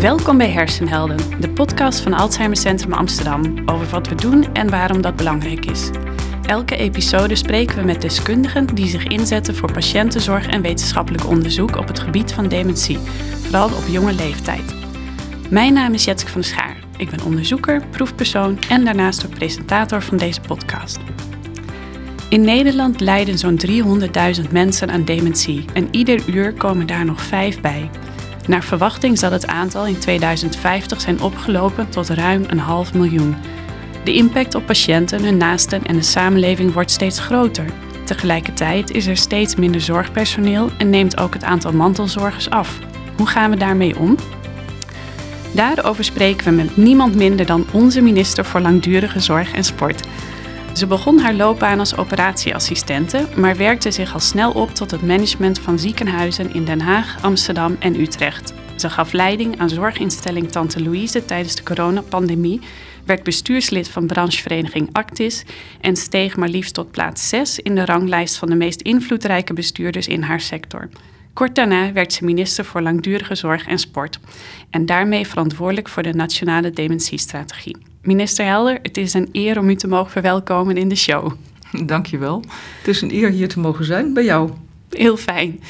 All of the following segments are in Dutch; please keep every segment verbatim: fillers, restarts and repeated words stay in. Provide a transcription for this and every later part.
Welkom bij Hersenhelden, de podcast van Alzheimer Centrum Amsterdam over wat we doen en waarom dat belangrijk is. Elke episode spreken we met deskundigen die zich inzetten voor patiëntenzorg en wetenschappelijk onderzoek op het gebied van dementie, vooral op jonge leeftijd. Mijn naam is Jetske van der Schaar. Ik ben onderzoeker, proefpersoon en daarnaast ook presentator van deze podcast. In Nederland lijden zo'n driehonderdduizend mensen aan dementie en ieder uur komen daar nog vijf bij. Naar verwachting zal het aantal in tweeduizend vijftig zijn opgelopen tot ruim een half miljoen. De impact op patiënten, hun naasten en de samenleving wordt steeds groter. Tegelijkertijd is er steeds minder zorgpersoneel en neemt ook het aantal mantelzorgers af. Hoe gaan we daarmee om? Daarover spreken we met niemand minder dan onze minister voor Langdurige Zorg en Sport. Ze begon haar loopbaan als operatieassistente, maar werkte zich al snel op tot het management van ziekenhuizen in Den Haag, Amsterdam en Utrecht. Ze gaf leiding aan zorginstelling Tante Louise tijdens de coronapandemie, werd bestuurslid van branchevereniging Actis en steeg maar liefst tot plaats zes in de ranglijst van de meest invloedrijke bestuurders in haar sector. Kort daarna werd ze minister voor Langdurige Zorg en Sport en daarmee verantwoordelijk voor de nationale dementiestrategie. Minister Helder, het is een eer om u te mogen verwelkomen in de show. Dankjewel. Het is een eer hier te mogen zijn bij jou. Heel fijn.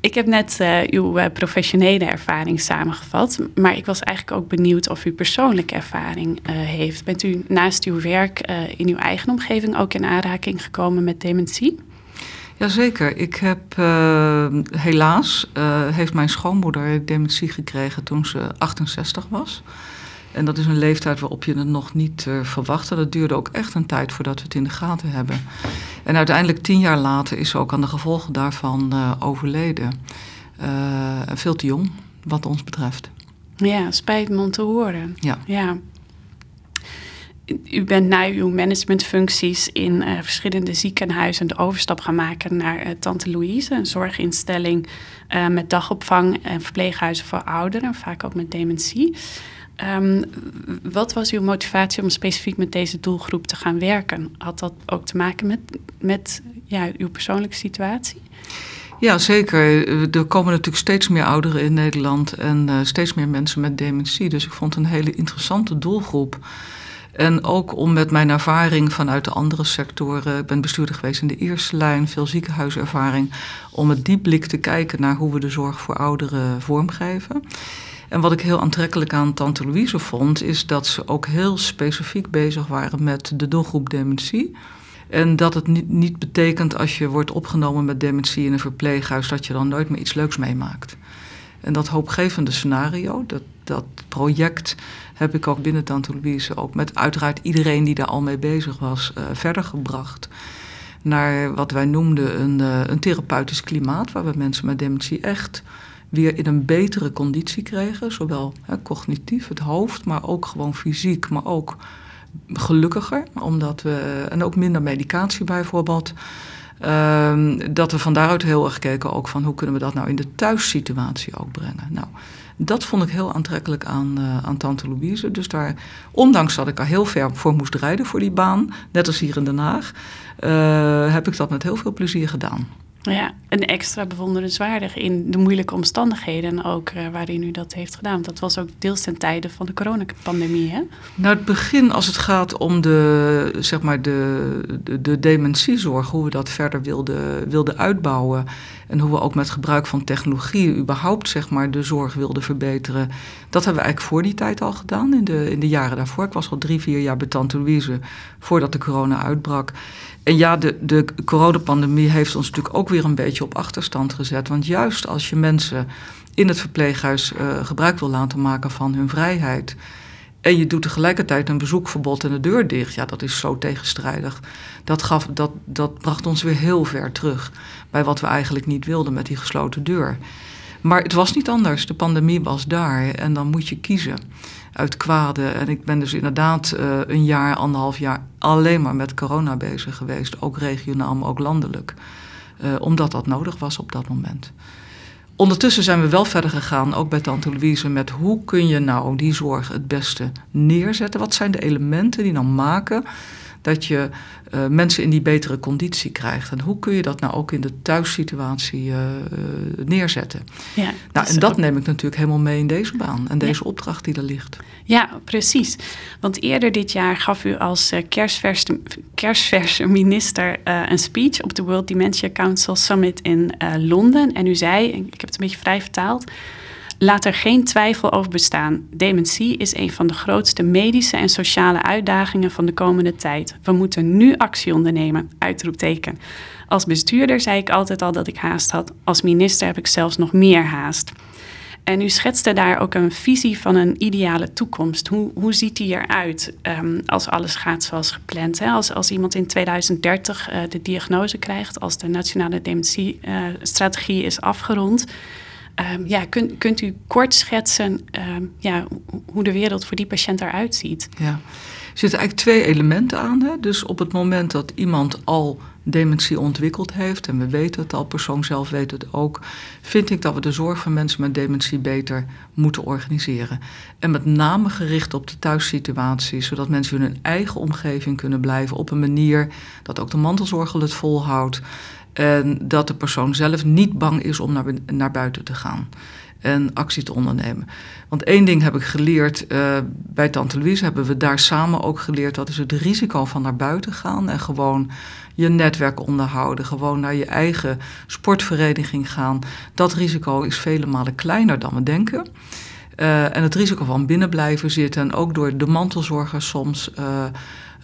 Ik heb net uh, uw uh, professionele ervaring samengevat, maar ik was eigenlijk ook benieuwd of u persoonlijke ervaring uh, heeft. Bent u naast uw werk uh, in uw eigen omgeving ook in aanraking gekomen met dementie? Jazeker. Ik heb uh, helaas, uh, heeft mijn schoonmoeder dementie gekregen toen ze achtenzestig was. En dat is een leeftijd waarop je het nog niet uh, verwachtte. Dat duurde ook echt een tijd voordat we het in de gaten hebben. En uiteindelijk tien jaar later is ze ook aan de gevolgen daarvan uh, overleden. Uh, veel te jong, wat ons betreft. Ja, spijt me om te horen. Ja. ja. U bent na uw managementfuncties in uh, verschillende ziekenhuizen de overstap gaan maken naar uh, Tante Louise, een zorginstelling uh, met dagopvang en verpleeghuizen voor ouderen, vaak ook met dementie. Um, wat was uw motivatie om specifiek met deze doelgroep te gaan werken? Had dat ook te maken met, met ja, uw persoonlijke situatie? Ja, zeker. Er komen natuurlijk steeds meer ouderen in Nederland en uh, steeds meer mensen met dementie. Dus ik vond het een hele interessante doelgroep. En ook om met mijn ervaring vanuit de andere sectoren, ik ben bestuurder geweest in de eerste lijn, veel ziekenhuiservaring, om met die blik te kijken naar hoe we de zorg voor ouderen vormgeven. En wat ik heel aantrekkelijk aan Tante Louise vond, is dat ze ook heel specifiek bezig waren met de doelgroep dementie. En dat het niet, niet betekent als je wordt opgenomen met dementie in een verpleeghuis, dat je dan nooit meer iets leuks meemaakt. En dat hoopgevende scenario, dat, dat project, heb ik ook binnen Tante Louise, ook met uiteraard iedereen die daar al mee bezig was, uh, verder gebracht. Naar wat wij noemden een, uh, een therapeutisch klimaat, waar we mensen met dementie echt weer in een betere conditie kregen, zowel hè, cognitief, het hoofd, maar ook gewoon fysiek, maar ook gelukkiger, omdat we, en ook minder medicatie bijvoorbeeld, uh, dat we van daaruit heel erg keken ook van hoe kunnen we dat nou in de thuissituatie ook brengen. Nou, dat vond ik heel aantrekkelijk aan, uh, aan Tante Louise. Dus daar, ondanks dat ik er heel ver voor moest rijden voor die baan, net als hier in Den Haag, uh, heb ik dat met heel veel plezier gedaan. Ja, een extra bewonderenswaardig in de moeilijke omstandigheden ook uh, waarin u dat heeft gedaan. Dat was ook deels ten tijde van de coronapandemie, hè? Nou, het begin als het gaat om de, zeg maar de, de, de dementiezorg, hoe we dat verder wilden, wilden uitbouwen en hoe we ook met gebruik van technologie überhaupt zeg maar, de zorg wilden verbeteren. Dat hebben we eigenlijk voor die tijd al gedaan, in de, in de jaren daarvoor. Ik was al drie, vier jaar bij Tante Louise voordat de corona uitbrak. En ja, de, de coronapandemie heeft ons natuurlijk ook weer een beetje op achterstand gezet. Want juist als je mensen in het verpleeghuis uh, gebruik wil laten maken van hun vrijheid, en je doet tegelijkertijd een bezoekverbod en de deur dicht, ja, dat is zo tegenstrijdig. Dat, gaf, dat, dat bracht ons weer heel ver terug bij wat we eigenlijk niet wilden met die gesloten deur. Maar het was niet anders. De pandemie was daar en dan moet je kiezen uit kwade. En ik ben dus inderdaad uh, een jaar, anderhalf jaar alleen maar met corona bezig geweest. Ook regionaal, maar ook landelijk. Uh, omdat dat nodig was op dat moment. Ondertussen zijn we wel verder gegaan, ook bij Tante Louise, met hoe kun je nou die zorg het beste neerzetten? Wat zijn de elementen die dan maken dat je uh, mensen in die betere conditie krijgt. En hoe kun je dat nou ook in de thuissituatie uh, neerzetten? Ja, nou, en dat ook... neem ik natuurlijk helemaal mee in deze baan en deze ja. opdracht die er ligt. Ja, precies. Want eerder dit jaar gaf u als uh, kerstverse, kerstverse minister uh, een speech op de World Dementia Council Summit in uh, Londen. En u zei, ik heb het een beetje vrij vertaald... Laat er geen twijfel over bestaan. Dementie is een van de grootste medische en sociale uitdagingen van de komende tijd. We moeten nu actie ondernemen, uitroepteken. Als bestuurder zei ik altijd al dat ik haast had. Als minister heb ik zelfs nog meer haast. En u schetste daar ook een visie van een ideale toekomst. Hoe, hoe ziet die eruit um, als alles gaat zoals gepland? Hè? Als, als iemand in tweeduizend dertig uh, de diagnose krijgt, als de nationale dementiestrategie uh, is afgerond... Um, ja, kunt, kunt u kort schetsen um, ja, hoe de wereld voor die patiënt eruit ziet? Ja. Er zitten eigenlijk twee elementen aan. Hè? Dus op het moment dat iemand al dementie ontwikkeld heeft... en we weten het al, persoon zelf weet het ook... vind ik dat we de zorg van mensen met dementie beter moeten organiseren. En met name gericht op de thuissituatie... zodat mensen in hun eigen omgeving kunnen blijven... op een manier dat ook de mantelzorger het volhoudt... En dat de persoon zelf niet bang is om naar, naar buiten te gaan en actie te ondernemen. Want één ding heb ik geleerd, uh, bij Tante Louise hebben we daar samen ook geleerd... dat is het risico van naar buiten gaan en gewoon je netwerk onderhouden... gewoon naar je eigen sportvereniging gaan. Dat risico is vele malen kleiner dan we denken... Uh, en het risico van binnen blijven zitten en ook door de mantelzorgers soms uh,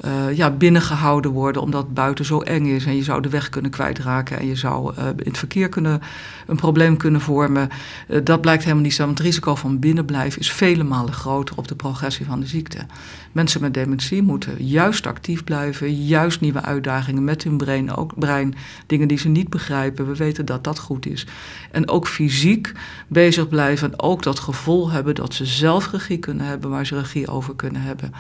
uh, ja, binnengehouden worden omdat buiten zo eng is en je zou de weg kunnen kwijtraken en je zou uh, in het verkeer kunnen, een probleem kunnen vormen. Uh, dat blijkt helemaal niet zo, want het risico van binnen blijven is vele malen groter op de progressie van de ziekte. Mensen met dementie moeten juist actief blijven, juist nieuwe uitdagingen met hun brein, ook brein, dingen die ze niet begrijpen. We weten dat dat goed is. En ook fysiek bezig blijven en ook dat gevoel hebben dat ze zelf regie kunnen hebben, waar ze regie over kunnen hebben.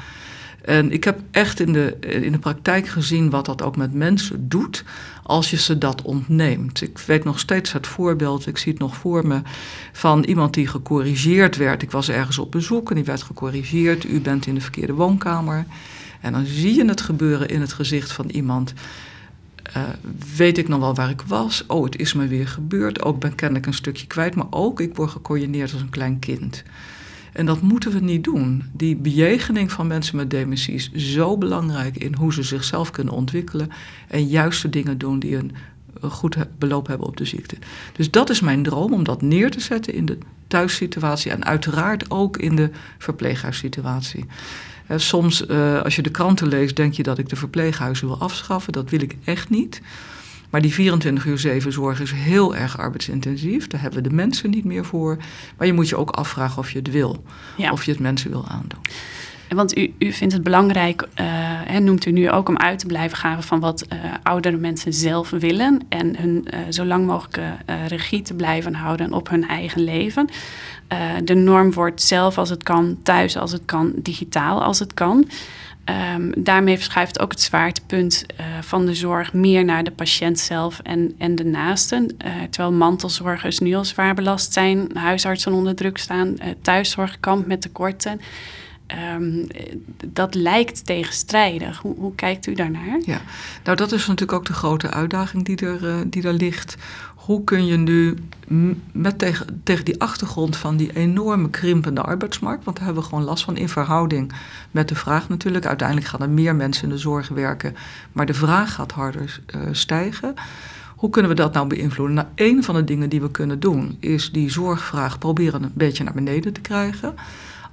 En ik heb echt in de, in de praktijk gezien wat dat ook met mensen doet als je ze dat ontneemt. Ik weet nog steeds het voorbeeld, ik zie het nog voor me, van iemand die gecorrigeerd werd. Ik was ergens op bezoek en die werd gecorrigeerd. U bent in de verkeerde woonkamer. En dan zie je het gebeuren in het gezicht van iemand... Uh, weet ik nog wel waar ik was? Oh, het is me weer gebeurd. Ook ben kennelijk een stukje kwijt, maar ook ik word gecoördineerd als een klein kind. En dat moeten we niet doen. Die bejegening van mensen met dementie is zo belangrijk in hoe ze zichzelf kunnen ontwikkelen en juist de dingen doen die een goed beloop hebben op de ziekte. Dus dat is mijn droom, om dat neer te zetten in de thuissituatie en uiteraard ook in de verpleeghuissituatie. Soms, uh, als je de kranten leest, denk je dat ik de verpleeghuizen wil afschaffen. Dat wil ik echt niet. Maar die vierentwintig uur zeven zorg is heel erg arbeidsintensief. Daar hebben we de mensen niet meer voor. Maar je moet je ook afvragen of je het wil. Ja. Of je het mensen wil aandoen. Want u, u vindt het belangrijk, uh, hè, noemt u nu ook, om uit te blijven gaan van wat uh, oudere mensen zelf willen. En hun uh, zo lang mogelijk uh, regie te blijven houden op hun eigen leven. Uh, de norm wordt zelf als het kan, thuis als het kan, digitaal als het kan. Um, daarmee verschuift ook het zwaartepunt uh, van de zorg meer naar de patiënt zelf en, en de naasten. Uh, terwijl mantelzorgers nu al zwaar belast zijn, huisartsen onder druk staan, uh, thuiszorg kampt met tekorten. Um, dat lijkt tegenstrijdig. Hoe, hoe kijkt u daarnaar? Ja, nou dat is natuurlijk ook de grote uitdaging die er, uh, die er ligt. Hoe kun je nu met tegen, tegen die achtergrond van die enorme krimpende arbeidsmarkt... want daar hebben we gewoon last van in verhouding met de vraag natuurlijk. Uiteindelijk gaan er meer mensen in de zorg werken, maar de vraag gaat harder uh, stijgen... Hoe kunnen we dat nou beïnvloeden? Nou, een van de dingen die we kunnen doen is die zorgvraag proberen een beetje naar beneden te krijgen...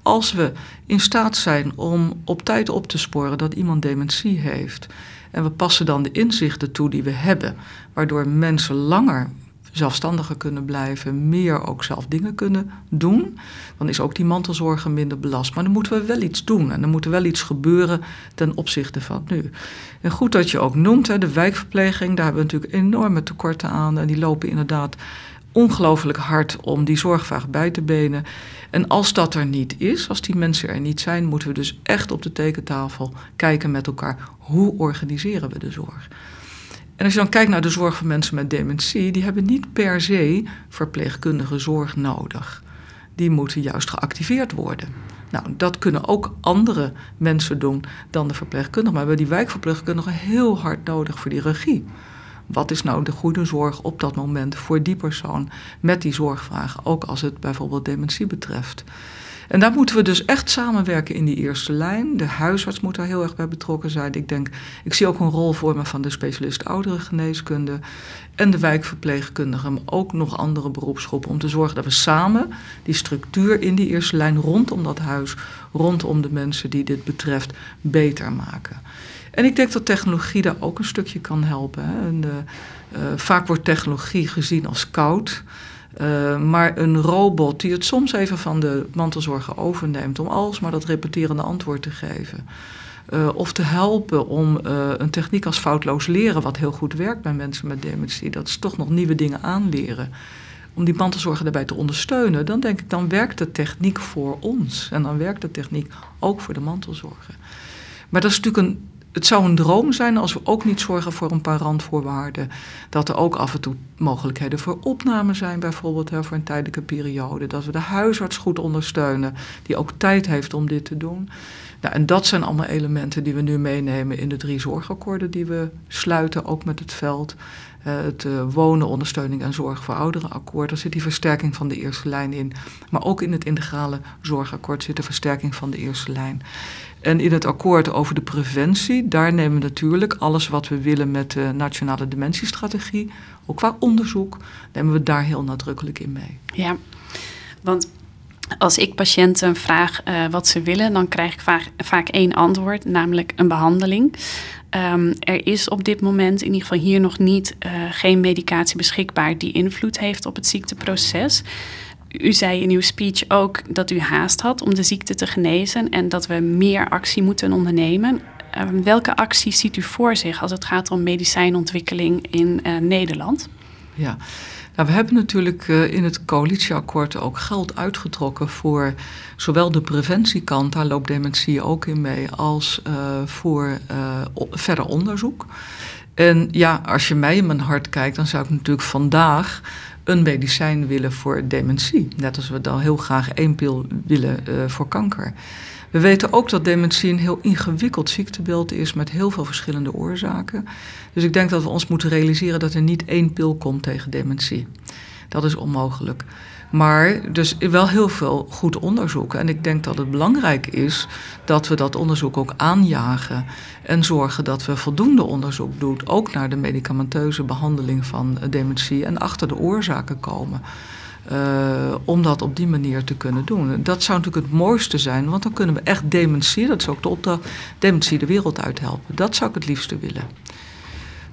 Als we in staat zijn om op tijd op te sporen dat iemand dementie heeft... en we passen dan de inzichten toe die we hebben... waardoor mensen langer zelfstandiger kunnen blijven... meer ook zelf dingen kunnen doen... dan is ook die mantelzorger minder belast. Maar dan moeten we wel iets doen en er moet wel iets gebeuren ten opzichte van nu. En goed dat je ook noemt, hè, de wijkverpleging... daar hebben we natuurlijk enorme tekorten aan en die lopen inderdaad... ongelooflijk hard om die zorgvraag bij te benen. En als dat er niet is, als die mensen er niet zijn... moeten we dus echt op de tekentafel kijken met elkaar... hoe organiseren we de zorg? En als je dan kijkt naar de zorg van mensen met dementie... die hebben niet per se verpleegkundige zorg nodig. Die moeten juist geactiveerd worden. Nou, dat kunnen ook andere mensen doen dan de verpleegkundige. Maar we hebben die wijkverpleegkundigen heel hard nodig voor die regie. Wat is nou de goede zorg op dat moment voor die persoon met die zorgvraag, ook als het bijvoorbeeld dementie betreft. En daar moeten we dus echt samenwerken in die eerste lijn. De huisarts moet daar heel erg bij betrokken zijn. Ik denk, ik zie ook een rol voor me van de specialist ouderengeneeskunde en de wijkverpleegkundige, maar ook nog andere beroepsgroepen, om te zorgen dat we samen die structuur in die eerste lijn rondom dat huis, rondom de mensen die dit betreft, beter maken. En ik denk dat technologie daar ook een stukje kan helpen. Hè. En, uh, uh, vaak wordt technologie gezien als koud. Uh, maar een robot die het soms even van de mantelzorger overneemt, om alsmaar dat repeterende antwoord te geven. Uh, of te helpen om uh, een techniek als foutloos leren, wat heel goed werkt bij mensen met dementie, dat is toch nog nieuwe dingen aanleren. Om die mantelzorger daarbij te ondersteunen, dan denk ik, dan werkt de techniek voor ons. En dan werkt de techniek ook voor de mantelzorger. Maar dat is natuurlijk een... Het zou een droom zijn als we ook niet zorgen voor een paar randvoorwaarden. Dat er ook af en toe mogelijkheden voor opname zijn, bijvoorbeeld hè, voor een tijdelijke periode. Dat we de huisarts goed ondersteunen, die ook tijd heeft om dit te doen. Nou, en dat zijn allemaal elementen die we nu meenemen in de drie zorgakkoorden die we sluiten, ook met het veld. Uh, het uh, wonen, ondersteuning en zorg voor ouderenakkoord. Daar zit die versterking van de eerste lijn in. Maar ook in het integrale zorgakkoord zit de versterking van de eerste lijn. En in het akkoord over de preventie, daar nemen we natuurlijk alles wat we willen met de nationale dementiestrategie, ook qua onderzoek, nemen we daar heel nadrukkelijk in mee. Ja, want als ik patiënten vraag uh, wat ze willen, dan krijg ik vaak, vaak één antwoord, namelijk een behandeling. Um, er is op dit moment, in ieder geval hier nog niet, uh, geen medicatie beschikbaar die invloed heeft op het ziekteproces. U zei in uw speech ook dat u haast had om de ziekte te genezen en dat we meer actie moeten ondernemen. Uh, welke acties ziet u voor zich als het gaat om medicijnontwikkeling in uh, Nederland? Ja, nou, we hebben natuurlijk uh, in het coalitieakkoord ook geld uitgetrokken voor zowel de preventiekant, daar loopt dementie ook in mee, als uh, voor uh, verder onderzoek. En ja, als je mij in mijn hart kijkt, dan zou ik natuurlijk vandaag een medicijn willen voor dementie. Net als we dan heel graag één pil willen uh, voor kanker. We weten ook dat dementie een heel ingewikkeld ziektebeeld is met heel veel verschillende oorzaken. Dus ik denk dat we ons moeten realiseren dat er niet één pil komt tegen dementie. Dat is onmogelijk. Maar dus wel heel veel goed onderzoek. En ik denk dat het belangrijk is dat we dat onderzoek ook aanjagen. En zorgen dat we voldoende onderzoek doen, ook naar de medicamenteuze behandeling van dementie. En achter de oorzaken komen. Uh, om dat op die manier te kunnen doen. Dat zou natuurlijk het mooiste zijn. Want dan kunnen we echt dementie, dat is ook de opdracht, dementie de wereld uithelpen. Dat zou ik het liefste willen.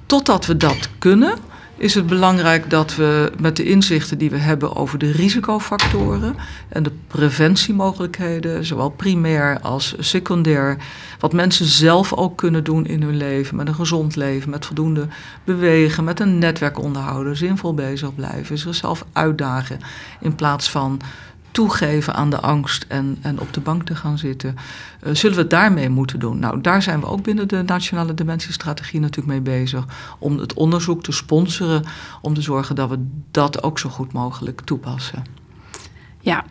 Totdat we dat kunnen, is het belangrijk dat we met de inzichten die we hebben over de risicofactoren en de preventiemogelijkheden, zowel primair als secundair, wat mensen zelf ook kunnen doen in hun leven, met een gezond leven, met voldoende bewegen, met een netwerk onderhouden, zinvol bezig blijven, zichzelf uitdagen in plaats van toegeven aan de angst en, en op de bank te gaan zitten. Uh, zullen we het daarmee moeten doen? Nou, daar zijn we ook binnen de Nationale Dementiestrategie natuurlijk mee bezig. Om het onderzoek te sponsoren. Om te zorgen dat we dat ook zo goed mogelijk toepassen. Ja,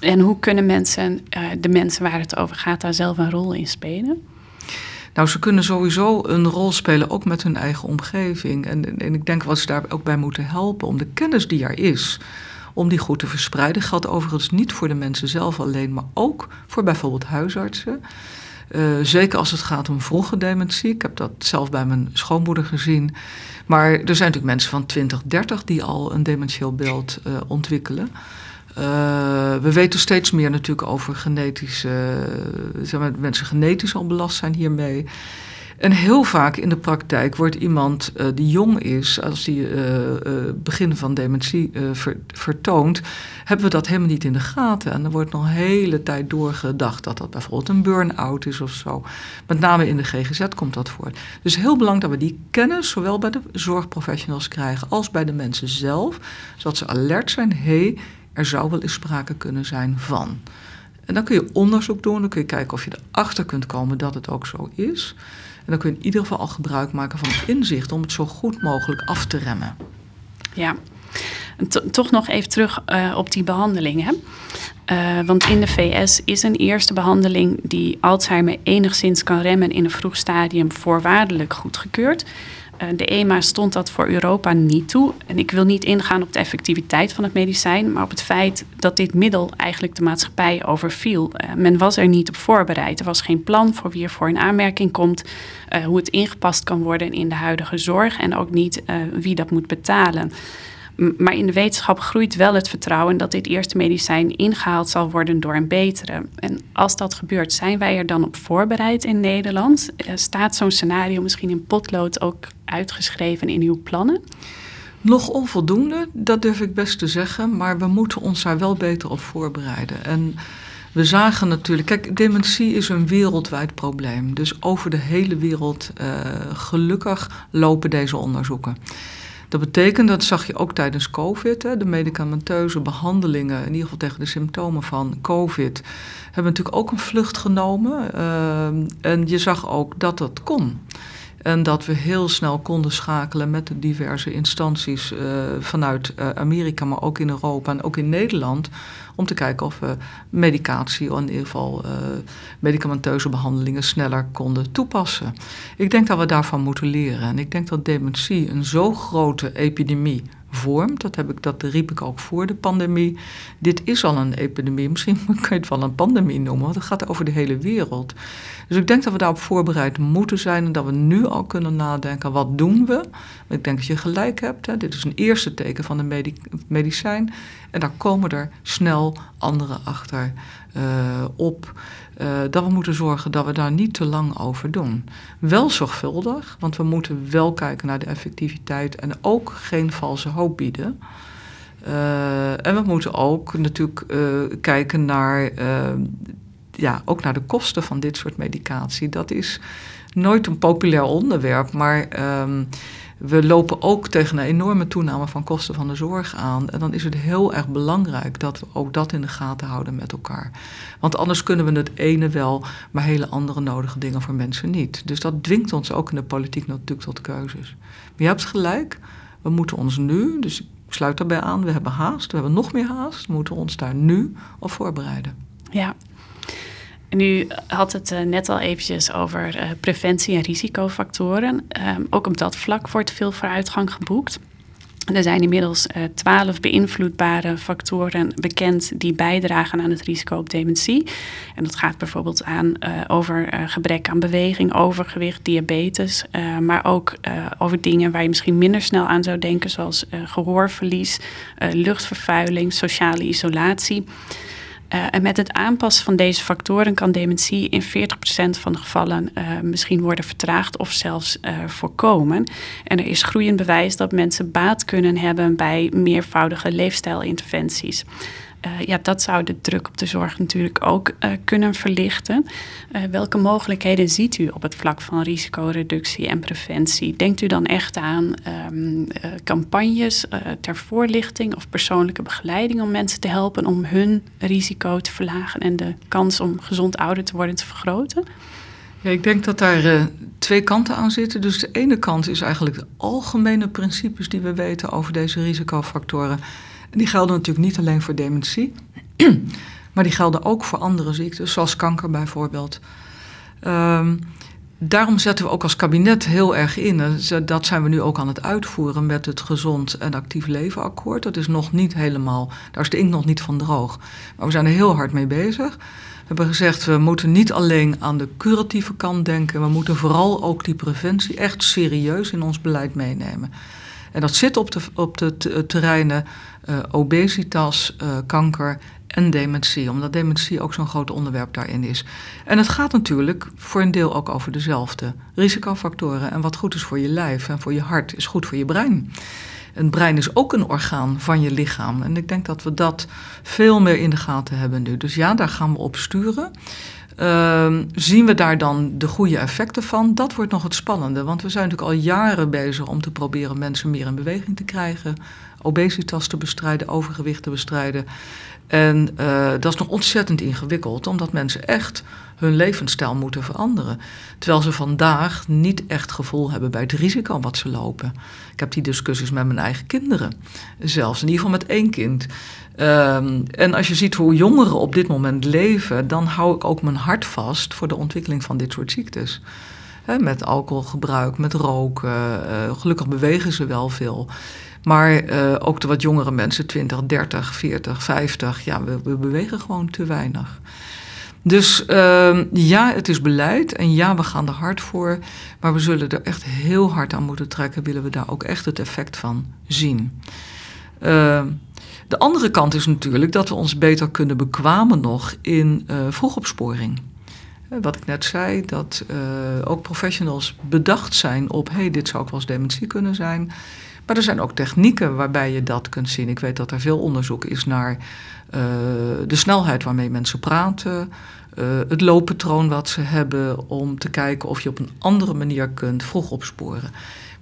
en hoe kunnen mensen, uh, de mensen waar het over gaat, daar zelf een rol in spelen? Nou, ze kunnen sowieso een rol spelen, ook met hun eigen omgeving. En, en ik denk wat ze daar ook bij moeten helpen, om de kennis die er is, om die goed te verspreiden. Geldt overigens niet voor de mensen zelf alleen, maar ook voor bijvoorbeeld huisartsen. Uh, zeker als het gaat om vroege dementie. Ik heb dat zelf bij mijn schoonmoeder gezien. Maar er zijn natuurlijk mensen van twintig, dertig die al een dementieel beeld uh, ontwikkelen. Uh, we weten steeds meer natuurlijk over genetische, zeg maar, mensen genetisch al belast zijn hiermee. En heel vaak in de praktijk wordt iemand uh, die jong is, als die uh, uh, begin van dementie uh, ver, vertoont, hebben we dat helemaal niet in de gaten. En er wordt nog een hele tijd doorgedacht dat dat bijvoorbeeld een burn-out is of zo. Met name in de G G Z komt dat voor. Dus heel belangrijk dat we die kennis zowel bij de zorgprofessionals krijgen als bij de mensen zelf, zodat ze alert zijn, hé, hey, er zou wel eens sprake kunnen zijn van. En dan kun je onderzoek doen, dan kun je kijken of je erachter kunt komen dat het ook zo is. En dan kun je in ieder geval al gebruik maken van het inzicht om het zo goed mogelijk af te remmen. Ja, to- toch nog even terug uh, op die behandelingen. Uh, want in de V S is een eerste behandeling die Alzheimer enigszins kan remmen in een vroeg stadium voorwaardelijk goedgekeurd. Uh, de E M A stond dat voor Europa niet toe. En ik wil niet ingaan op de effectiviteit van het medicijn, maar op het feit dat dit middel eigenlijk de maatschappij overviel. Uh, men was er niet op voorbereid. Er was geen plan voor wie er voor in aanmerking komt, uh, hoe het ingepast kan worden in de huidige zorg en ook niet uh, wie dat moet betalen. Maar in de wetenschap groeit wel het vertrouwen dat dit eerste medicijn ingehaald zal worden door een betere. En als dat gebeurt, zijn wij er dan op voorbereid in Nederland? Staat zo'n scenario misschien in potlood ook uitgeschreven in uw plannen? Nog onvoldoende, dat durf ik best te zeggen. Maar we moeten ons daar wel beter op voorbereiden. En we zagen natuurlijk... Kijk, dementie is een wereldwijd probleem. Dus over de hele wereld, uh, gelukkig, lopen deze onderzoeken. Dat betekent, dat zag je ook tijdens COVID, hè, de medicamenteuze behandelingen, in ieder geval tegen de symptomen van COVID, hebben natuurlijk ook een vlucht genomen. Uh, en je zag ook dat dat kon. En dat we heel snel konden schakelen met de diverse instanties uh, vanuit uh, Amerika, maar ook in Europa en ook in Nederland, om te kijken of we medicatie, of in ieder geval uh, medicamenteuze behandelingen, sneller konden toepassen. Ik denk dat we daarvan moeten leren. En ik denk dat dementie een zo grote epidemie vormt. Dat, heb ik, dat riep ik ook voor de pandemie. Dit is al een epidemie. Misschien kan je het wel een pandemie noemen, want het gaat over de hele wereld. Dus ik denk dat we daarop voorbereid moeten zijn en dat we nu al kunnen nadenken, wat doen we? Ik denk dat je gelijk hebt. Hè. Dit is een eerste teken van de medic- medicijn. En daar komen er snel anderen achter uh, op. Uh, dat we moeten zorgen dat we daar niet te lang over doen. Wel zorgvuldig, want we moeten wel kijken naar de effectiviteit en ook geen valse hoop bieden. Uh, en we moeten ook natuurlijk uh, kijken naar, uh, ja, ook naar de kosten van dit soort medicatie. Dat is nooit een populair onderwerp, maar uh, we lopen ook tegen een enorme toename van kosten van de zorg aan. En dan is het heel erg belangrijk dat we ook dat in de gaten houden met elkaar. Want anders kunnen we het ene wel, maar hele andere nodige dingen voor mensen niet. Dus dat dwingt ons ook in de politiek natuurlijk tot keuzes. Maar je hebt gelijk, we moeten ons nu, dus ik sluit daarbij aan, we hebben haast, we hebben nog meer haast, we moeten ons daar nu op voorbereiden. Ja. Nu had het uh, net al eventjes over uh, preventie en risicofactoren. Um, ook op dat vlak wordt veel vooruitgang geboekt. Er zijn inmiddels twaalf uh, beïnvloedbare factoren bekend die bijdragen aan het risico op dementie. En dat gaat bijvoorbeeld aan uh, over uh, gebrek aan beweging, overgewicht, diabetes. Uh, maar ook uh, over dingen waar je misschien minder snel aan zou denken, zoals uh, gehoorverlies, uh, luchtvervuiling, sociale isolatie. Uh, en met het aanpassen van deze factoren kan dementie in veertig procent van de gevallen uh, misschien worden vertraagd of zelfs uh, voorkomen. En er is groeiend bewijs dat mensen baat kunnen hebben bij meervoudige leefstijlinterventies. Uh, ja, dat zou de druk op de zorg natuurlijk ook uh, kunnen verlichten. Uh, welke mogelijkheden ziet u op het vlak van risicoreductie en preventie? Denkt u dan echt aan um, uh, campagnes uh, ter voorlichting of persoonlijke begeleiding om mensen te helpen om hun risico te verlagen en de kans om gezond ouder te worden te vergroten? Ja, ik denk dat daar uh, twee kanten aan zitten. Dus de ene kant is eigenlijk de algemene principes die we weten over deze risicofactoren. En die gelden natuurlijk niet alleen voor dementie, maar die gelden ook voor andere ziektes, zoals kanker bijvoorbeeld. Um, daarom zetten we ook als kabinet heel erg in. En dat zijn we nu ook aan het uitvoeren met het Gezond en Actief Leven Akkoord. Dat is nog niet helemaal, daar is de inkt nog niet van droog. Maar we zijn er heel hard mee bezig. We hebben gezegd, we moeten niet alleen aan de curatieve kant denken, we moeten vooral ook die preventie echt serieus in ons beleid meenemen. En dat zit op de, op de t- terreinen uh, obesitas, uh, kanker en dementie. Omdat dementie ook zo'n groot onderwerp daarin is. En het gaat natuurlijk voor een deel ook over dezelfde risicofactoren. En wat goed is voor je lijf en voor je hart is goed voor je brein. Een brein is ook een orgaan van je lichaam. En ik denk dat we dat veel meer in de gaten hebben nu. Dus ja, daar gaan we op sturen. Uh, zien we daar dan de goede effecten van? Dat wordt nog het spannende, want we zijn natuurlijk al jaren bezig om te proberen mensen meer in beweging te krijgen, obesitas te bestrijden, overgewicht te bestrijden. En uh, dat is nog ontzettend ingewikkeld, omdat mensen echt hun levensstijl moeten veranderen. Terwijl ze vandaag niet echt gevoel hebben bij het risico wat ze lopen. Ik heb die discussies met mijn eigen kinderen, zelfs in ieder geval met één kind. Um, en als je ziet hoe jongeren op dit moment leven, dan hou ik ook mijn hart vast voor de ontwikkeling van dit soort ziektes. He, met alcoholgebruik, met roken, uh, gelukkig bewegen ze wel veel. Maar uh, ook de wat jongere mensen, twintig, dertig, veertig, vijftig, ja, we, we bewegen gewoon te weinig. Dus uh, ja, het is beleid en ja, we gaan er hard voor. Maar we zullen er echt heel hard aan moeten trekken, willen we daar ook echt het effect van zien. Uh, de andere kant is natuurlijk dat we ons beter kunnen bekwamen nog in uh, vroegopsporing. Wat ik net zei, dat uh, ook professionals bedacht zijn op, hé, hey, dit zou ook wel eens dementie kunnen zijn. Maar er zijn ook technieken waarbij je dat kunt zien. Ik weet dat er veel onderzoek is naar uh, de snelheid waarmee mensen praten, uh, het looppatroon wat ze hebben, om te kijken of je op een andere manier kunt vroeg opsporen.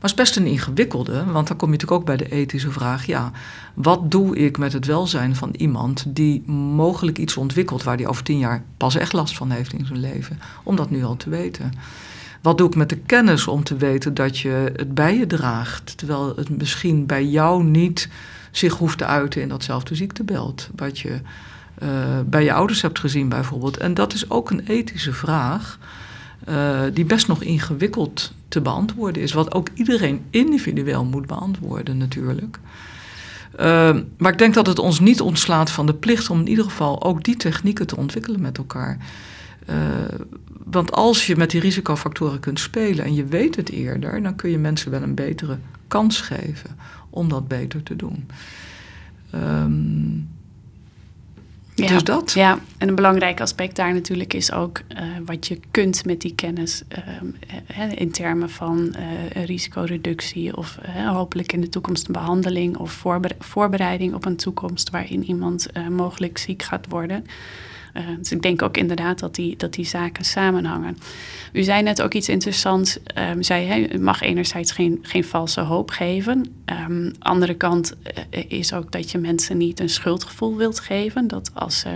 Maar het is best een ingewikkelde, want dan kom je natuurlijk ook bij de ethische vraag, ja, wat doe ik met het welzijn van iemand die mogelijk iets ontwikkelt waar die over tien jaar pas echt last van heeft in zijn leven, om dat nu al te weten. Wat doe ik met de kennis om te weten dat je het bij je draagt, terwijl het misschien bij jou niet zich hoeft te uiten in datzelfde ziektebeeld, wat je uh, bij je ouders hebt gezien bijvoorbeeld. En dat is ook een ethische vraag uh, die best nog ingewikkeld te beantwoorden is, wat ook iedereen individueel moet beantwoorden natuurlijk. Uh, maar ik denk dat het ons niet ontslaat van de plicht om in ieder geval ook die technieken te ontwikkelen met elkaar. Uh, want als je met die risicofactoren kunt spelen en je weet het eerder, dan kun je mensen wel een betere kans geven om dat beter te doen. Um, ja, dus dat. Ja, en een belangrijk aspect daar natuurlijk is ook uh, wat je kunt met die kennis uh, in termen van uh, risicoreductie of uh, hopelijk in de toekomst een behandeling of voorbe- voorbereiding op een toekomst waarin iemand uh, mogelijk ziek gaat worden. Uh, dus ik denk ook inderdaad dat die, dat die zaken samenhangen. U zei net ook iets interessants. Um, zei, he, u mag enerzijds geen, geen valse hoop geven. Um, andere kant uh, is ook dat je mensen niet een schuldgevoel wilt geven. Dat als ze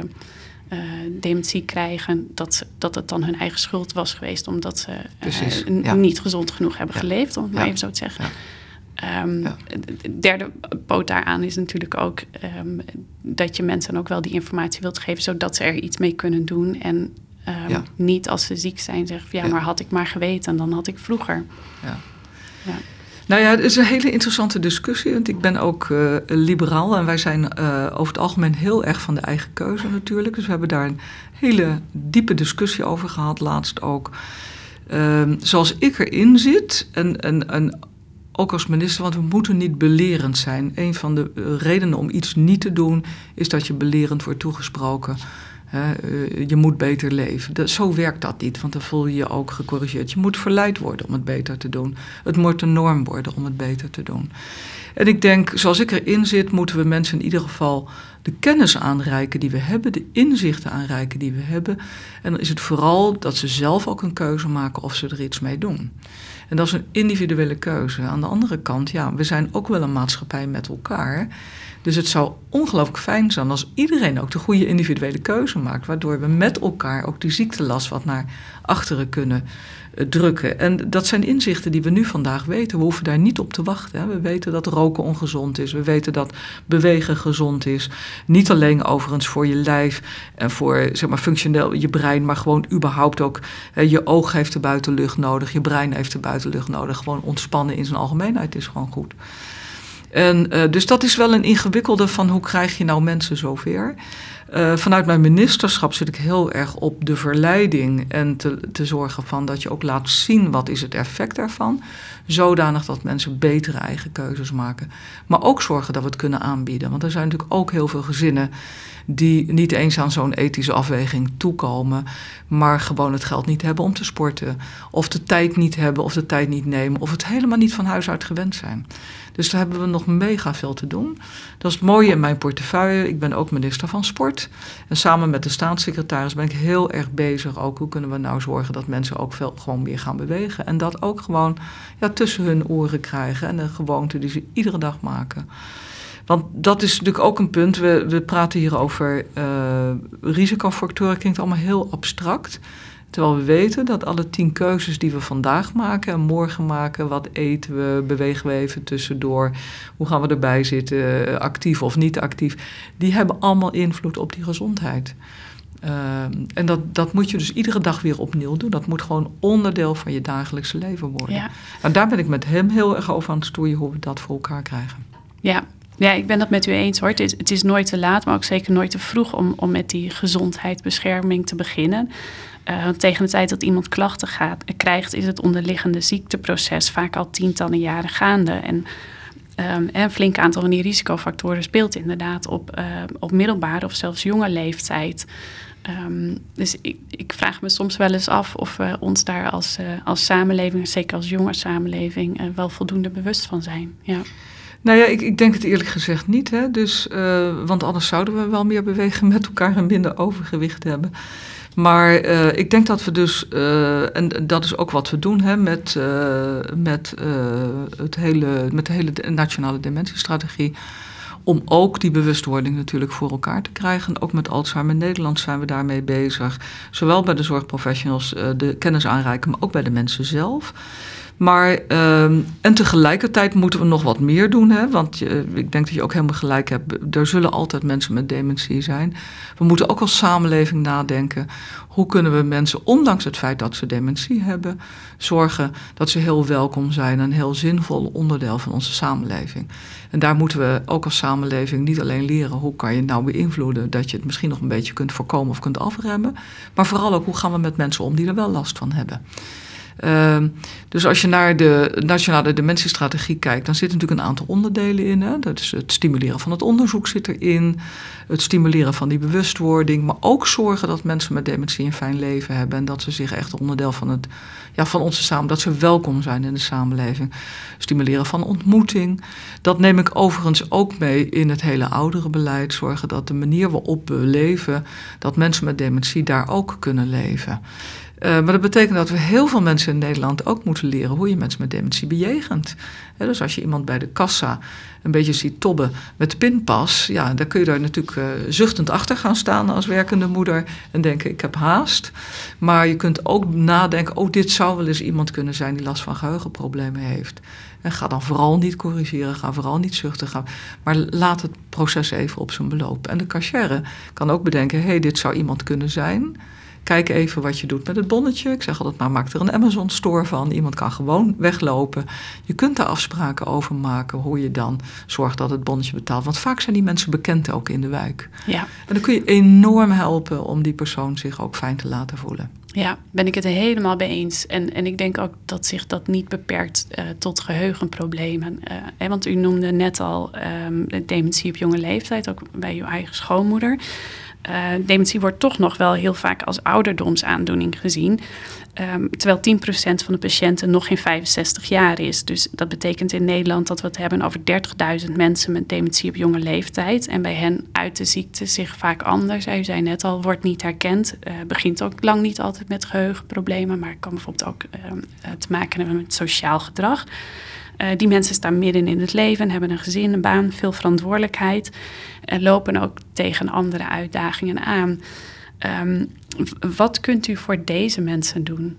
uh, dementie krijgen, dat, ze, dat het dan hun eigen schuld was geweest, omdat ze uh, Precies, n- ja. niet gezond genoeg hebben ja. geleefd, om het ja. maar even zo te zeggen. Ja. Um, ja. De derde poot daaraan is natuurlijk ook um, dat je mensen ook wel die informatie wilt geven, zodat ze er iets mee kunnen doen. En um, ja. niet als ze ziek zijn zeggen, ja, ja, maar had ik maar geweten, dan had ik vroeger. Ja. Ja. Nou ja, het is een hele interessante discussie, want ik ben ook uh, liberaal en wij zijn uh, over het algemeen heel erg van de eigen keuze natuurlijk. Dus we hebben daar een hele diepe discussie over gehad, laatst ook. Um, zoals ik erin zit, en, en, en ook als minister, want we moeten niet belerend zijn. Een van de redenen om iets niet te doen is dat je belerend wordt toegesproken. He, je moet beter leven. Dat, zo werkt dat niet, want dan voel je je ook gecorrigeerd. Je moet verleid worden om het beter te doen. Het moet de norm worden om het beter te doen. En ik denk, zoals ik erin zit, moeten we mensen in ieder geval de kennis aanreiken die we hebben, de inzichten aanreiken die we hebben. En dan is het vooral dat ze zelf ook een keuze maken of ze er iets mee doen. En dat is een individuele keuze. Aan de andere kant, ja, we zijn ook wel een maatschappij met elkaar. Dus het zou ongelooflijk fijn zijn als iedereen ook de goede individuele keuze maakt, waardoor we met elkaar ook die ziektelast wat naar achteren kunnen drukken. En dat zijn inzichten die we nu vandaag weten. We hoeven daar niet op te wachten, hè. We weten dat roken ongezond is. We weten dat bewegen gezond is. Niet alleen overigens voor je lijf en voor, zeg maar, functioneel je brein, maar gewoon überhaupt ook, hè, je oog heeft de buitenlucht nodig, je brein heeft de buitenlucht nodig. Gewoon ontspannen in zijn algemeenheid is gewoon goed. En, uh, dus dat is wel een ingewikkelde van hoe krijg je nou mensen zover. Uh, vanuit mijn ministerschap zit ik heel erg op de verleiding en te, te zorgen van dat je ook laat zien wat is het effect daarvan. Zodanig dat mensen betere eigen keuzes maken. Maar ook zorgen dat we het kunnen aanbieden. Want er zijn natuurlijk ook heel veel gezinnen die niet eens aan zo'n ethische afweging toekomen, maar gewoon het geld niet hebben om te sporten. Of de tijd niet hebben, of de tijd niet nemen, of het helemaal niet van huis uit gewend zijn. Dus daar hebben we nog mega veel te doen. Dat is het mooie in mijn portefeuille. Ik ben ook minister van Sport. En samen met de staatssecretaris ben ik heel erg bezig ook, hoe kunnen we nou zorgen dat mensen ook veel gewoon meer gaan bewegen. En dat ook gewoon, ja, tussen hun oren krijgen en een gewoonte die ze iedere dag maken. Want dat is natuurlijk ook een punt. We, we praten hier over uh, risicofactoren. Klinkt allemaal heel abstract. Terwijl we weten dat alle tien keuzes die we vandaag maken en morgen maken, wat eten we, bewegen we even tussendoor, hoe gaan we erbij zitten, actief of niet actief, die hebben allemaal invloed op die gezondheid. Uh, en dat, dat moet je dus iedere dag weer opnieuw doen. Dat moet gewoon onderdeel van je dagelijkse leven worden. Ja. Nou, daar ben ik met hem heel erg over aan het stoeien hoe we dat voor elkaar krijgen. Ja. Ja, ik ben dat met u eens hoor. Het is, het is nooit te laat, maar ook zeker nooit te vroeg om, om met die gezondheidsbescherming te beginnen. Uh, tegen de tijd dat iemand klachten gaat, krijgt, is het onderliggende ziekteproces vaak al tientallen jaren gaande. En um, een flink aantal van die risicofactoren speelt inderdaad op, uh, op middelbare of zelfs jonge leeftijd. Um, dus ik, ik vraag me soms wel eens af of we ons daar als, uh, als samenleving, zeker als jonge samenleving, uh, wel voldoende bewust van zijn. Ja. Nou ja, ik, ik denk het eerlijk gezegd niet. Hè? Dus, uh, want anders zouden we wel meer bewegen met elkaar en minder overgewicht hebben. Maar uh, ik denk dat we dus, uh, en dat is ook wat we doen hè, met, uh, met, uh, het hele, met de hele nationale dementiestrategie, om ook die bewustwording natuurlijk voor elkaar te krijgen. Ook met Alzheimer Nederland zijn we daarmee bezig. Zowel bij de zorgprofessionals, uh, de kennis aanreiken, maar ook bij de mensen zelf. Maar, uh, en tegelijkertijd moeten we nog wat meer doen. Hè? Want je, ik denk dat je ook helemaal gelijk hebt. Er zullen altijd mensen met dementie zijn. We moeten ook als samenleving nadenken. Hoe kunnen we mensen, ondanks het feit dat ze dementie hebben, zorgen dat ze heel welkom zijn. Een heel zinvol onderdeel van onze samenleving. En daar moeten we ook als samenleving niet alleen leren. Hoe kan je het nou beïnvloeden dat je het misschien nog een beetje kunt voorkomen of kunt afremmen. Maar vooral ook hoe gaan we met mensen om die er wel last van hebben. Uh, dus als je naar de nationale dementiestrategie kijkt, dan zitten natuurlijk een aantal onderdelen in. Hè? Dat is het stimuleren van het onderzoek zit erin, het stimuleren van die bewustwording, maar ook zorgen dat mensen met dementie een fijn leven hebben en dat ze zich echt onderdeel van, het, ja, van onze samenleving, dat ze welkom zijn in de samenleving. Stimuleren van ontmoeting. Dat neem ik overigens ook mee in het hele ouderenbeleid. Zorgen dat de manier waarop we leven, dat mensen met dementie daar ook kunnen leven. Uh, maar dat betekent dat we heel veel mensen in Nederland ook moeten leren hoe je mensen met dementie bejegent. He, dus als je iemand bij de kassa een beetje ziet tobben met pinpas, ja, dan kun je daar natuurlijk uh, zuchtend achter gaan staan als werkende moeder en denken ik heb haast. Maar je kunt ook nadenken, oh dit zou wel eens iemand kunnen zijn die last van geheugenproblemen heeft. En ga dan vooral niet corrigeren, ga vooral niet zuchten, ga, maar laat het proces even op zijn beloop. En de cachère kan ook bedenken, hé hey, dit zou iemand kunnen zijn. Kijk even wat je doet met het bonnetje. Ik zeg altijd maar, maak er een Amazon store van. Iemand kan gewoon weglopen. Je kunt daar afspraken over maken hoe je dan zorgt dat het bonnetje betaalt. Want vaak zijn die mensen bekend ook in de wijk. Ja. En dan kun je enorm helpen om die persoon zich ook fijn te laten voelen. Ja, ben ik het er helemaal mee eens. En, en ik denk ook dat zich dat niet beperkt uh, tot geheugenproblemen. Uh, hè, want u noemde net al um, dementie op jonge leeftijd, ook bij uw eigen schoonmoeder. Uh, dementie wordt toch nog wel heel vaak als ouderdomsaandoening gezien. Um, terwijl tien procent van de patiënten nog geen vijfenzestig jaar is. Dus dat betekent in Nederland dat we het hebben over dertigduizend mensen met dementie op jonge leeftijd. En bij hen uit de ziekte zich vaak anders. U zei net al, wordt niet herkend. Uh, begint ook lang niet altijd met geheugenproblemen. Maar kan bijvoorbeeld ook uh, te maken hebben met sociaal gedrag. Uh, die mensen staan midden in het leven, hebben een gezin, een baan, veel verantwoordelijkheid. En lopen ook tegen andere uitdagingen aan. Um, wat kunt u voor deze mensen doen?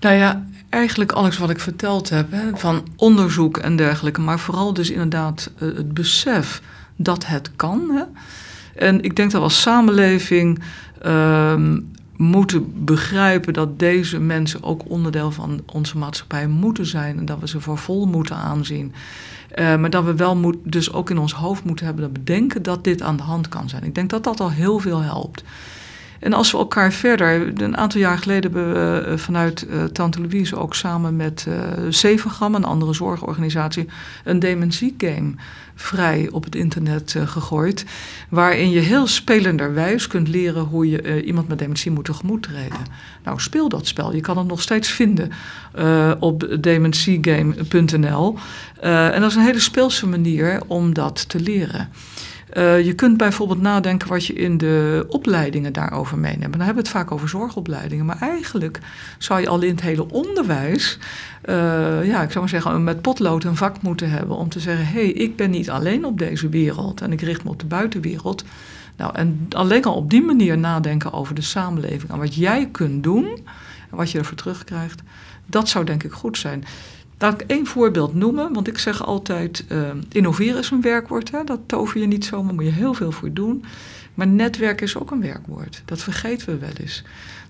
Nou ja, eigenlijk alles wat ik verteld heb, hè, van onderzoek en dergelijke. Maar vooral dus inderdaad uh, het besef dat het kan. Hè. En ik denk dat we als samenleving Uh, moeten begrijpen dat deze mensen ook onderdeel van onze maatschappij moeten zijn en dat we ze voor vol moeten aanzien. Uh, maar dat we wel moet, dus ook in ons hoofd moeten hebben dat bedenken dat dit aan de hand kan zijn. Ik denk dat dat al heel veel helpt. En als we elkaar verder, een aantal jaar geleden hebben we vanuit uh, Tante Louise ook samen met uh, Zevagram, een andere zorgorganisatie, een dementiegame vrij op het internet uh, gegooid. Waarin je heel spelenderwijs kunt leren hoe je uh, iemand met dementie moet tegemoet treden. Nou, speel dat spel. Je kan het nog steeds vinden uh, op dementiegame punt n l. Uh, en dat is een hele speelse manier om dat te leren. Uh, je kunt bijvoorbeeld nadenken wat je in de opleidingen daarover meeneemt. Dan hebben we het vaak over zorgopleidingen. Maar eigenlijk zou je al in het hele onderwijs, uh, ja, ik zou maar zeggen, met potlood een vak moeten hebben. Om te zeggen, hé, hey, ik ben niet alleen op deze wereld en ik richt me op de buitenwereld. Nou, en alleen al op die manier nadenken over de samenleving. En wat jij kunt doen en wat je ervoor terugkrijgt. Dat zou denk ik goed zijn. Laat ik één voorbeeld noemen, want ik zeg altijd, uh, innoveren is een werkwoord. Hè? Dat tover je niet zomaar, moet je heel veel voor doen. Maar netwerk is ook een werkwoord. Dat vergeten we wel eens.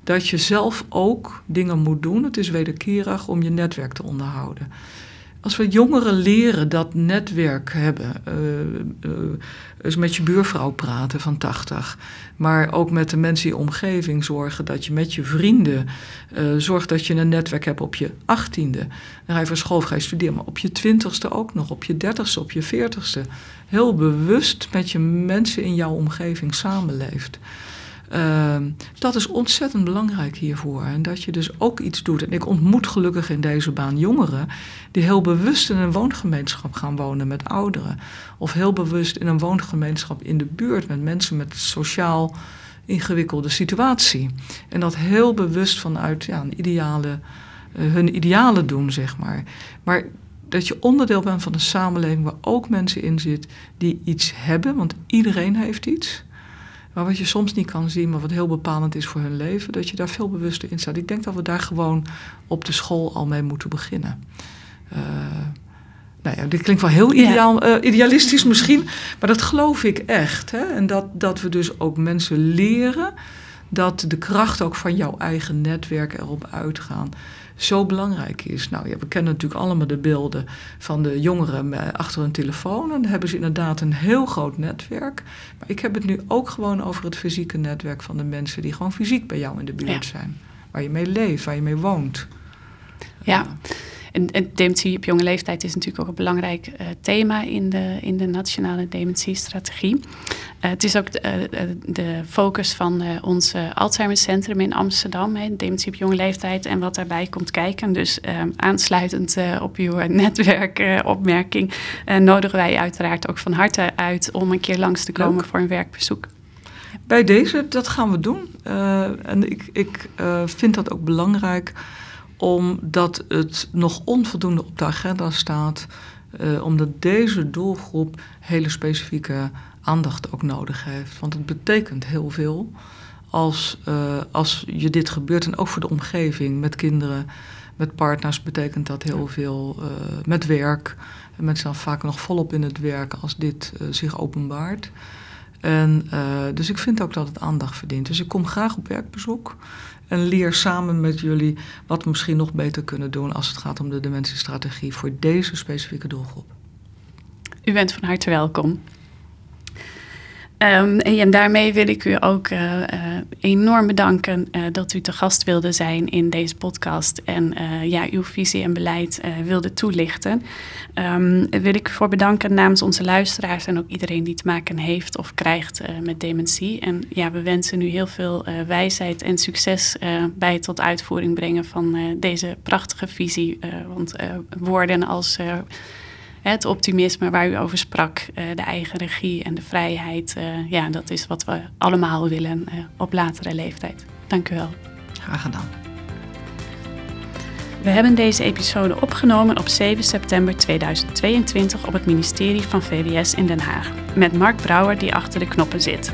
Dat je zelf ook dingen moet doen. Het is wederkerig om je netwerk te onderhouden. Als we jongeren leren dat netwerk hebben, uh, uh, dus met je buurvrouw praten van tachtig, maar ook met de mensen in je omgeving zorgen dat je met je vrienden uh, zorgt dat je een netwerk hebt op je achttiende. Dan ga je voor school, ga je studeren, maar op je twintigste ook nog, op je dertigste, op je veertigste. Heel bewust met je mensen in jouw omgeving samenleeft. Uh, dat is ontzettend belangrijk hiervoor. En dat je dus ook iets doet. En ik ontmoet gelukkig in deze baan jongeren die heel bewust in een woongemeenschap gaan wonen met ouderen. Of heel bewust in een woongemeenschap in de buurt met mensen met sociaal ingewikkelde situatie. En dat heel bewust vanuit ja, een ideale, uh, hun idealen doen, zeg maar. Maar dat je onderdeel bent van een samenleving waar ook mensen in zitten die iets hebben. Want iedereen heeft iets. Maar wat je soms niet kan zien, maar wat heel bepalend is voor hun leven, dat je daar veel bewuster in staat. Ik denk dat we daar gewoon op de school al mee moeten beginnen. Uh, nou ja, dit klinkt wel heel ideaal, ja. uh, idealistisch misschien, maar dat geloof ik echt. Hè? En dat, dat we dus ook mensen leren dat de kracht ook van jouw eigen netwerk erop uitgaan zo belangrijk is. Nou, ja, we kennen natuurlijk allemaal de beelden van de jongeren achter hun telefoon. En dan hebben ze inderdaad een heel groot netwerk. Maar ik heb het nu ook gewoon over het fysieke netwerk van de mensen die gewoon fysiek bij jou in de buurt ja. zijn. Waar je mee leeft, waar je mee woont. Ja, uh, en, en dementie op jonge leeftijd is natuurlijk ook een belangrijk uh, thema in de, in de nationale dementiestrategie. Uh, het is ook de, uh, de focus van uh, ons uh, Alzheimer Centrum in Amsterdam, hè, dementie op jonge leeftijd en wat daarbij komt kijken. Dus uh, aansluitend uh, op uw netwerkopmerking uh, uh, nodigen wij uiteraard ook van harte uit om een keer langs te komen Leuk. voor een werkbezoek. Bij deze, dat gaan we doen. Uh, en ik, ik uh, vind dat ook belangrijk, omdat het nog onvoldoende op de agenda staat. Uh, omdat deze doelgroep hele specifieke aandacht ook nodig heeft. Want het betekent heel veel als, uh, als je dit gebeurt. En ook voor de omgeving, met kinderen, met partners betekent dat heel veel. Uh, met werk. En mensen zijn vaak nog volop in het werk als dit uh, zich openbaart. En, uh, dus ik vind ook dat het aandacht verdient. Dus ik kom graag op werkbezoek en leer samen met jullie wat we misschien nog beter kunnen doen als het gaat om de dementiestrategie voor deze specifieke doelgroep. U bent van harte welkom. Um, en daarmee wil ik u ook uh, uh, enorm bedanken uh, dat u te gast wilde zijn in deze podcast en uh, ja, uw visie en beleid uh, wilde toelichten. Um, wil ik u voor bedanken namens onze luisteraars en ook iedereen die te maken heeft of krijgt uh, met dementie. En ja, we wensen u heel veel uh, wijsheid en succes uh, bij het tot uitvoering brengen van uh, deze prachtige visie. Uh, want uh, woorden als Uh, Het optimisme waar u over sprak, de eigen regie en de vrijheid. Ja, dat is wat we allemaal willen op latere leeftijd. Dank u wel. Graag gedaan. We hebben deze episode opgenomen op zeven september tweeduizend tweeëntwintig op het ministerie van V W S in Den Haag. Met Mark Brouwer die achter de knoppen zit.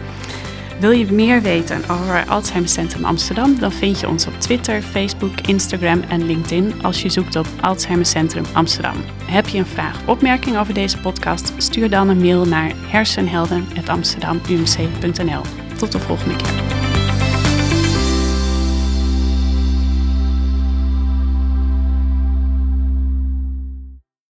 Wil je meer weten over Alzheimer Centrum Amsterdam? Dan vind je ons op Twitter, Facebook, Instagram en LinkedIn als je zoekt op Alzheimer Centrum Amsterdam. Heb je een vraag of opmerking over deze podcast? Stuur dan een mail naar hersenhelden apenstaartje amsterdam u m c punt n l. Tot de volgende keer.